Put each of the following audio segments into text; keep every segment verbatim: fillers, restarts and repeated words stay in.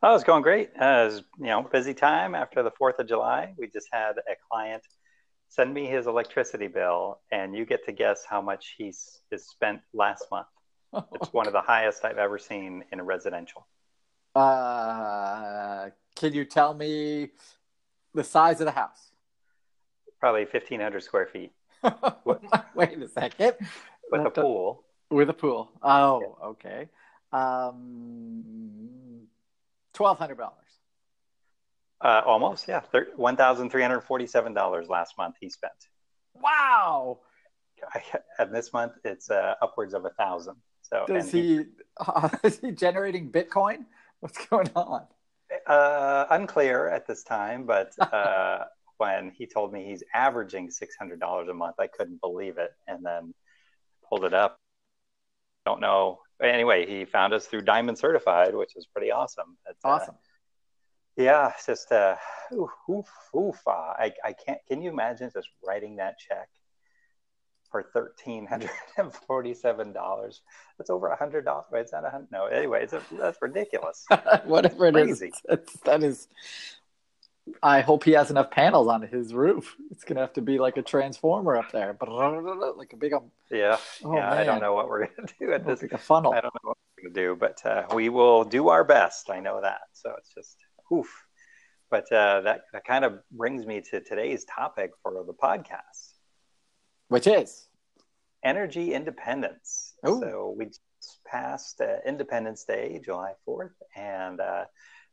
Oh, it's going great. Uh, it was, you know, busy time after the fourth of July. We just had a client send me his electricity bill, and you get to guess how much he has spent last month. Oh, it's one of the highest I've ever seen in a residential. Uh, can you tell me the size of the house? Probably fifteen hundred square feet. What? Wait a second. With That's a pool. A, with a pool. Oh, yeah. Okay. Um, twelve hundred dollars. Uh, almost, yeah. one thousand three hundred forty-seven dollars last month he spent. Wow. I, and this month it's uh, upwards of one thousand dollars. So, Does he, he, uh, is he generating Bitcoin? What's going on? Uh, unclear at this time, but uh, when he told me he's averaging six hundred dollars a month, I couldn't believe it, and then pulled it up. Don't know. Anyway, he found us through Diamond Certified, which is pretty awesome. It's, awesome. Uh, yeah, it's just uh, oof, oof, oof, uh, I, I can't. Can you imagine just writing that check for one thousand three hundred forty-seven dollars? That's over one hundred dollars. It's not one hundred dollars. No, anyway, it's a, that's ridiculous. Whatever it Crazy. Is. It's, that is, I hope he has enough panels on his roof. It's going to have to be like a transformer up there. Like a big, yeah, oh, yeah I don't know what we're going to do at this. Like a funnel. I don't know what we're going to do, but uh, we will do our best. I know that. So it's just, oof. But uh, that, that kind of brings me to today's topic for the podcast. Which is? Energy independence. Ooh. So we just passed uh, Independence Day, July fourth, and uh,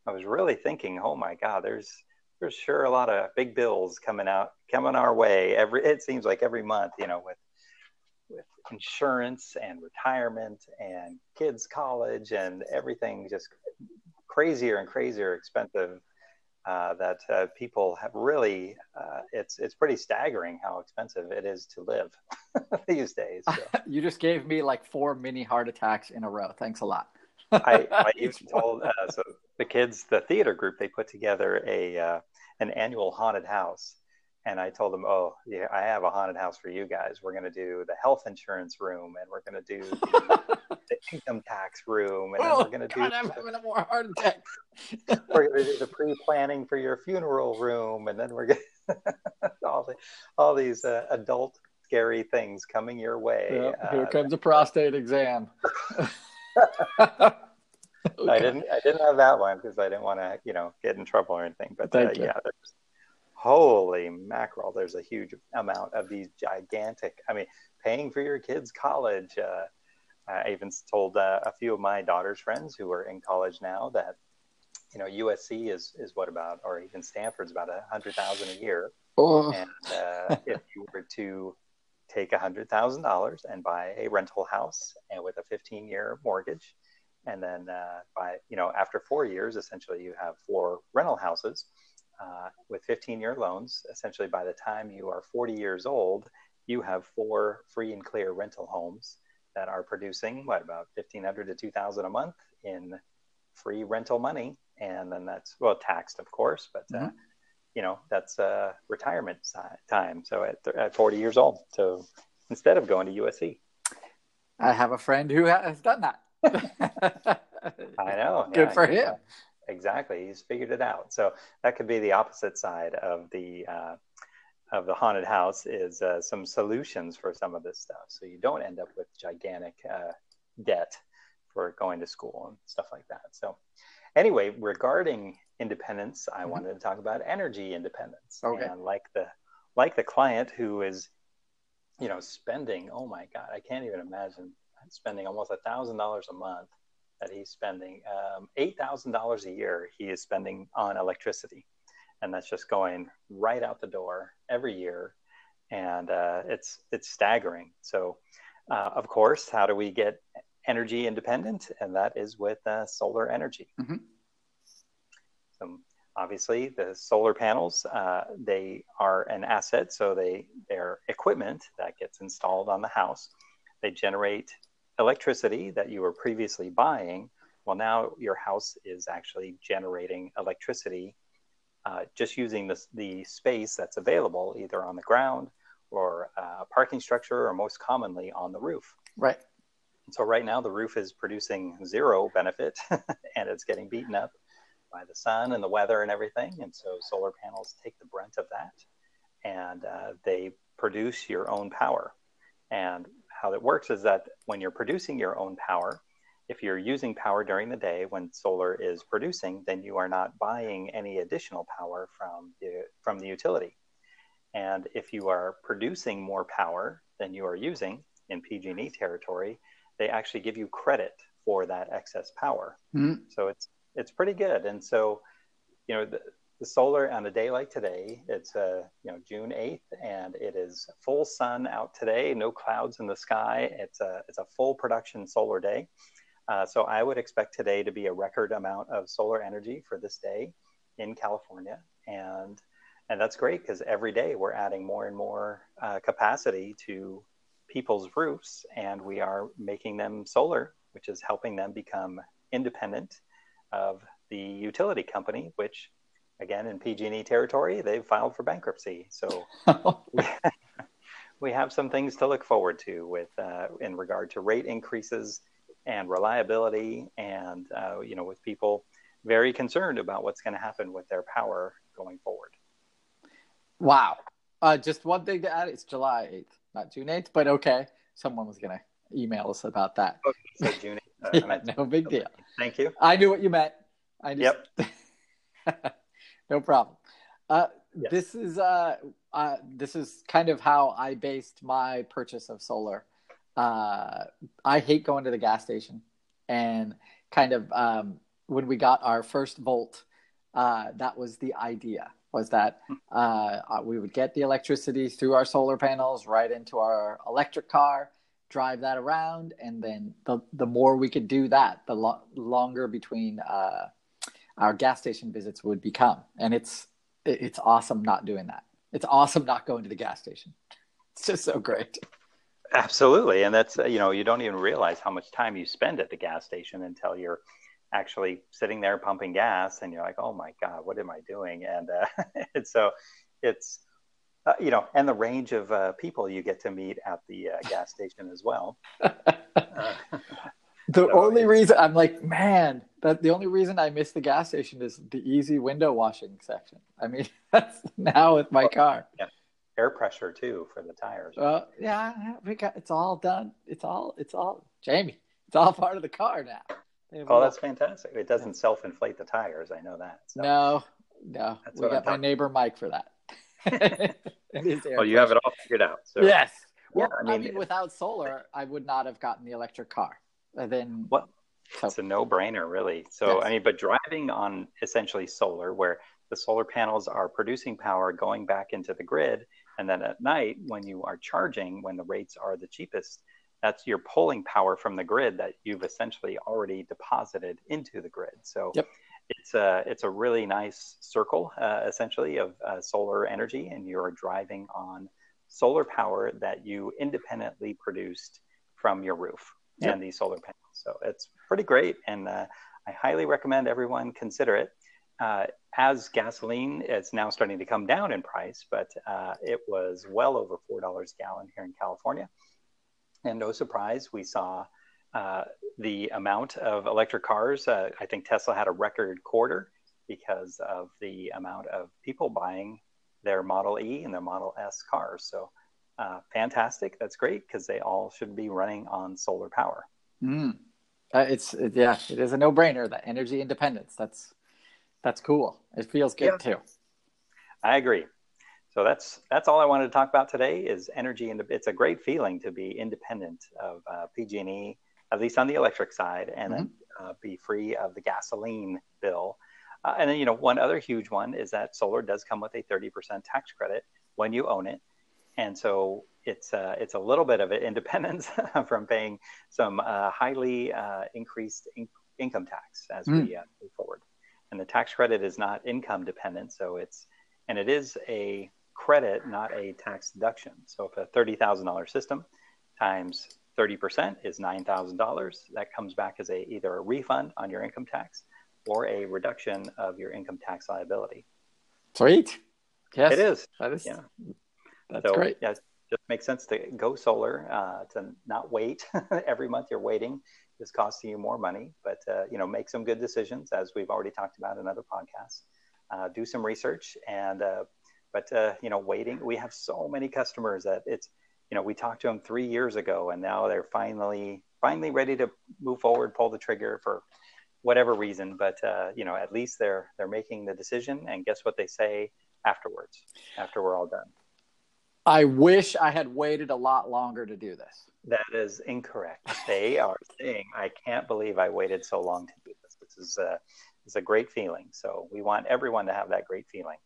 I was really thinking, oh my God, there's there's sure a lot of big bills coming out, coming our way. Every it seems like every month, you know, with with insurance and retirement and kids' college and everything just crazier and crazier, expensive. Uh, that uh, people have really, uh, it's it's pretty staggering how expensive it is to live these days. So. You just gave me like four mini heart attacks in a row. Thanks a lot. I, I even told uh, so the kids, the theater group, they put together a uh, an annual haunted house. And I told them, oh, yeah, I have a haunted house for you guys. We're going to do the health insurance room, and we're going to do the, the income tax room. And oh, then we're going to do I'm having a more heart attack. We're going to do the pre-planning for your funeral room. And then we're going to all, the, all these uh, adult scary things coming your way. Yep, here uh, comes a prostate exam. Okay. I didn't I didn't have that one because I didn't want to, you know, get in trouble or anything. But uh, yeah, there's holy mackerel, there's a huge amount of these gigantic, I mean, paying for your kids' college. Uh, I even told uh, a few of my daughter's friends who are in college now that, you know, U S C is, is what about, or even Stanford's about one hundred thousand dollars a year. Oh. And uh, if you were to take one hundred thousand dollars and buy a rental house and with a fifteen-year mortgage, and then uh, by, you know, after four years, essentially you have four rental houses. Uh, with fifteen-year loans, essentially by the time you are forty years old, you have four free and clear rental homes that are producing, what, about fifteen hundred to two thousand a month in free rental money. And then that's, well, taxed, of course, but, uh, mm-hmm. you know, that's uh, retirement time. So at, th- at forty years old. So instead of going to U S C. I have a friend who has done that. I know. Good yeah, for him. That. Exactly. He's figured it out. So that could be the opposite side of the uh, of the haunted house is uh, some solutions for some of this stuff. So you don't end up with gigantic uh, debt for going to school and stuff like that. So anyway, regarding independence, I mm-hmm. wanted to talk about energy independence. Okay. And like the like the client who is you know, spending, oh my God, I can't even imagine spending almost a thousand dollars a month that he's spending, um, eight thousand dollars a year he is spending on electricity. And that's just going right out the door every year. And uh, it's, it's staggering. So uh, of course, how do we get energy independent? And that is with uh, solar energy. Mm-hmm. So obviously the solar panels, uh, they are an asset. So they, they're equipment that gets installed on the house. They generate electricity that you were previously buying. Well, now your house is actually generating electricity uh, just using the, the space that's available either on the ground or uh, a parking structure, or most commonly on the roof. Right. So right now the roof is producing zero benefit and it's getting beaten up by the sun and the weather and everything. And so solar panels take the brunt of that, and uh, they produce your own power. And how that works is that when you're producing your own power, if you're using power during the day when solar is producing, then you are not buying any additional power from the, from the utility. And if you are producing more power than you are using in P G and E territory, they actually give you credit for that excess power. Mm-hmm. So it's it's pretty good. And so, you know, the, the solar on a day like today, it's, uh, you know, June eighth, and it is full sun out today, no clouds in the sky. It's a, it's a full production solar day. Uh, so I would expect today to be a record amount of solar energy for this day in California. And, and that's great, because every day we're adding more and more uh, capacity to people's roofs, and we are making them solar, which is helping them become independent of the utility company, which, again, in P G and E territory, they've filed for bankruptcy. So we have some things to look forward to with uh, in regard to rate increases and reliability, and uh, you know, with people very concerned about what's going to happen with their power going forward. Wow. Uh, just one thing to add, it's July eighth, not June eighth, but okay. Someone was going to email us about that. Okay, so June eighth. Uh, yeah, I meant no big deal. Thank you. I knew what you meant. I just... Yep. No problem. Uh, yes. This is uh, uh, this is kind of how I based my purchase of solar. Uh, I hate going to the gas station, and kind of um, when we got our first Volt, uh, that was the idea, was that uh, we would get the electricity through our solar panels right into our electric car, drive that around, and then the the more we could do that, the lo- longer between uh, our gas station visits would become. And it's it's awesome not doing that. It's awesome not going to the gas station. It's just so great. Absolutely. And that's, you know, you don't even realize how much time you spend at the gas station until you're actually sitting there pumping gas, and you're like, oh my God, what am I doing? And, uh, and so it's, uh, you know, and the range of uh, people you get to meet at the uh, gas station as well. uh, The so only reason I'm like, man, that the only reason I miss the gas station is the easy window washing section. I mean, that's now with my car. Yeah. Air pressure too for the tires. Well, uh, yeah, we got it's all done. It's all it's all Jamie. It's all part of the car now. Oh, that's fantastic! It doesn't self-inflate the tires. I know that. So. No, no, that's we got my neighbor Mike for that. Oh, you have it all figured out. So. Yes. Well, yeah, I mean, I mean it, without solar, I would not have gotten the electric car. And then what? So. It's a no-brainer, really. So, yes. I mean, but driving on essentially solar, where the solar panels are producing power going back into the grid, and then at night when you are charging, when the rates are the cheapest, that's you're pulling power from the grid that you've essentially already deposited into the grid. So, yep. it's a it's a really nice circle, uh, essentially, of uh, solar energy, and you are driving on solar power that you independently produced from your roof. Yep. And these solar panels. So it's pretty great. And uh, I highly recommend everyone consider it. Uh, as gasoline is now starting to come down in price, but uh, it was well over four dollars a gallon here in California. And no surprise, we saw uh, the amount of electric cars. Uh, I think Tesla had a record quarter because of the amount of people buying their Model E and their Model S cars. So Uh, fantastic. That's great, because they all should be running on solar power. Mm. Uh, it's it, yeah, it is a no-brainer, that energy independence. That's that's cool. It feels good, yeah. too. I agree. So that's that's all I wanted to talk about today is energy. And it's a great feeling to be independent of uh, P G and E, at least on the electric side, and mm-hmm. then uh, be free of the gasoline bill. Uh, and then, you know, one other huge one is that solar does come with a thirty percent tax credit when you own it. And so it's, uh, it's a little bit of an independence from paying some uh, highly uh, increased in- income tax as mm. we uh, move forward. And the tax credit is not income dependent. So it's, and it is a credit, not a tax deduction. So if a thirty thousand dollars system times thirty percent is nine thousand dollars, that comes back as a either a refund on your income tax or a reduction of your income tax liability. Sweet. Yes, it is. That is yeah. That's so, great. Yeah, it just makes sense to go solar, uh, to not wait. Every month you're waiting is costing you more money, but, uh, you know, make some good decisions, as we've already talked about in other podcasts. Uh, do some research and, uh, but, uh, you know, waiting, we have so many customers that it's, you know, we talked to them three years ago and now they're finally, finally ready to move forward, pull the trigger for whatever reason. But, uh, you know, at least they're, they're making the decision, and guess what they say afterwards, after we're all done? I wish I had waited a lot longer to do this. That is incorrect. They are saying, I can't believe I waited so long to do this. This is a, it's a great feeling. So we want everyone to have that great feeling.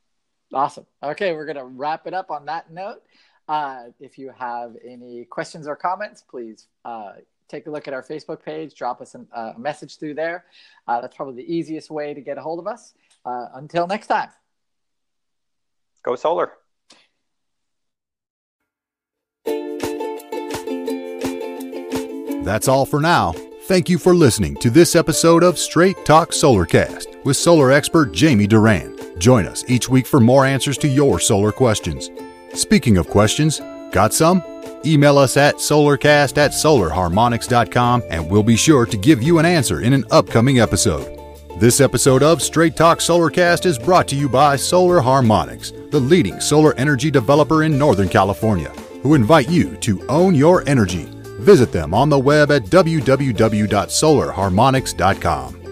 Awesome. Okay, we're going to wrap it up on that note. Uh, if you have any questions or comments, please uh, take a look at our Facebook page. Drop us a uh, message through there. Uh, that's probably the easiest way to get a hold of us. Uh, until next time. Go solar. That's all for now. Thank you for listening to this episode of Straight Talk SolarCast with solar expert Jamie Duran. Join us each week for more answers to your solar questions. Speaking of questions, got some? Email us at solarcast at solar harmonics dot com and we'll be sure to give you an answer in an upcoming episode. This episode of Straight Talk SolarCast is brought to you by Solar Harmonics, the leading solar energy developer in Northern California, who invite you to own your energy. Visit them on the web at w w w dot solar harmonics dot com.